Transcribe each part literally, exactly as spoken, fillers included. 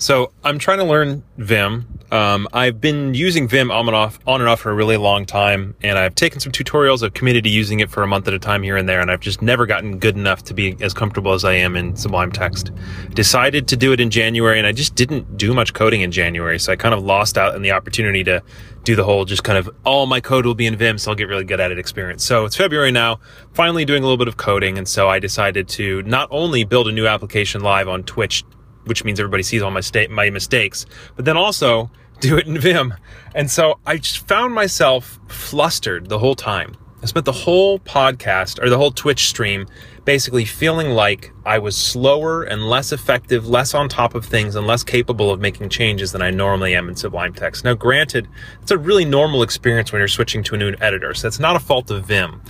So I'm trying to learn Vim. Um, I've been using Vim on and, off, on and off for a really long time, and I've taken some tutorials. I've committed to using it for a month at a time here and there, and I've just never gotten good enough to be as comfortable as I am in Sublime Text. Decided to do it in January, and I just didn't do much coding in January, so I kind of lost out on the opportunity to do the whole just kind of, all my code will be in Vim, so I'll get really good at it experience. So it's February now, finally doing a little bit of coding, and so I decided to not only build a new application live on Twitch, which means everybody sees all my sta- my mistakes, but then also do it in Vim. And so I just found myself flustered the whole time. I spent the whole podcast or the whole Twitch stream basically feeling like I was slower and less effective, less on top of things, and less capable of making changes than I normally am in Sublime Text. Now, granted, it's a really normal experience when you're switching to a new editor, so that's not a fault of Vim.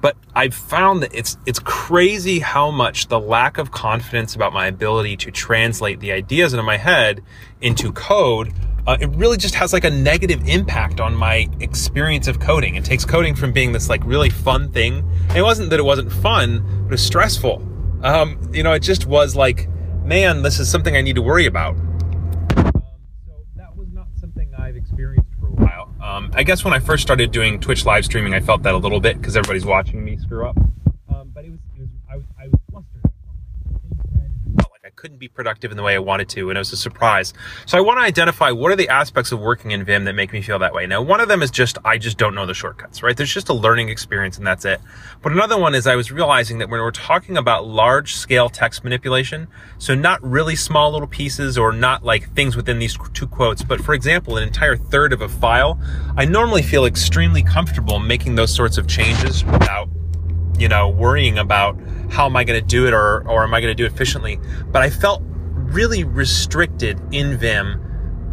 But I've found that it's it's crazy how much the lack of confidence about my ability to translate the ideas in my head into code, uh, it really just has like a negative impact on my experience of coding. It takes coding from being this like really fun thing. And it wasn't that it wasn't fun, but it was stressful. Um, you know, it just was like, man, this is something I need to worry about. Um, I guess when I first started doing Twitch live streaming, I felt that a little bit because everybody's watching me screw up. Um, but it was, it was I was, I was flustered. I felt like I couldn't be productive in the way I wanted to, and it was a surprise. So I want to identify what are the aspects of working in Vim that make me feel that way. Now, one of them is just I just don't know the shortcuts, right? There's just a learning experience, and that's it. But another one is I was realizing that when we're talking about large-scale text manipulation, so not really small little pieces or not like things within these two quotes, but for example, an entire third of a file, I normally feel extremely comfortable making those sorts of changes without, you know, worrying about how am I going to do it or, or am I going to do it efficiently. But I felt really restricted in Vim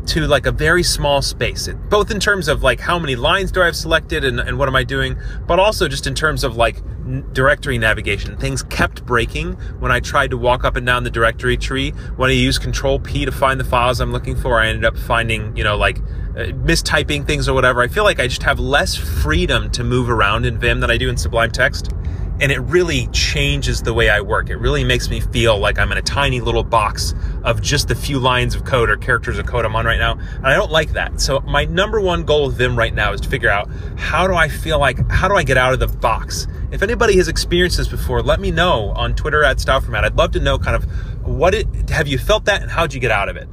to like a very small space, it, both in terms of like how many lines do I have selected and, and what am I doing, but also just in terms of like n- directory navigation. Things kept breaking when I tried to walk up and down the directory tree. When I used Control P to find the files I'm looking for, I ended up finding, you know, like uh, mistyping things or whatever. I feel like I just have less freedom to move around in Vim than I do in Sublime Text. And it really changes the way I work. It really makes me feel like I'm in a tiny little box of just the few lines of code or characters of code I'm on right now. And I don't like that. So my number one goal with Vim right now is to figure out how do I feel like, how do I get out of the box? If anybody has experienced this before, let me know on Twitter at Styleformat. I'd love to know kind of what it, have you felt that and how'd you get out of it?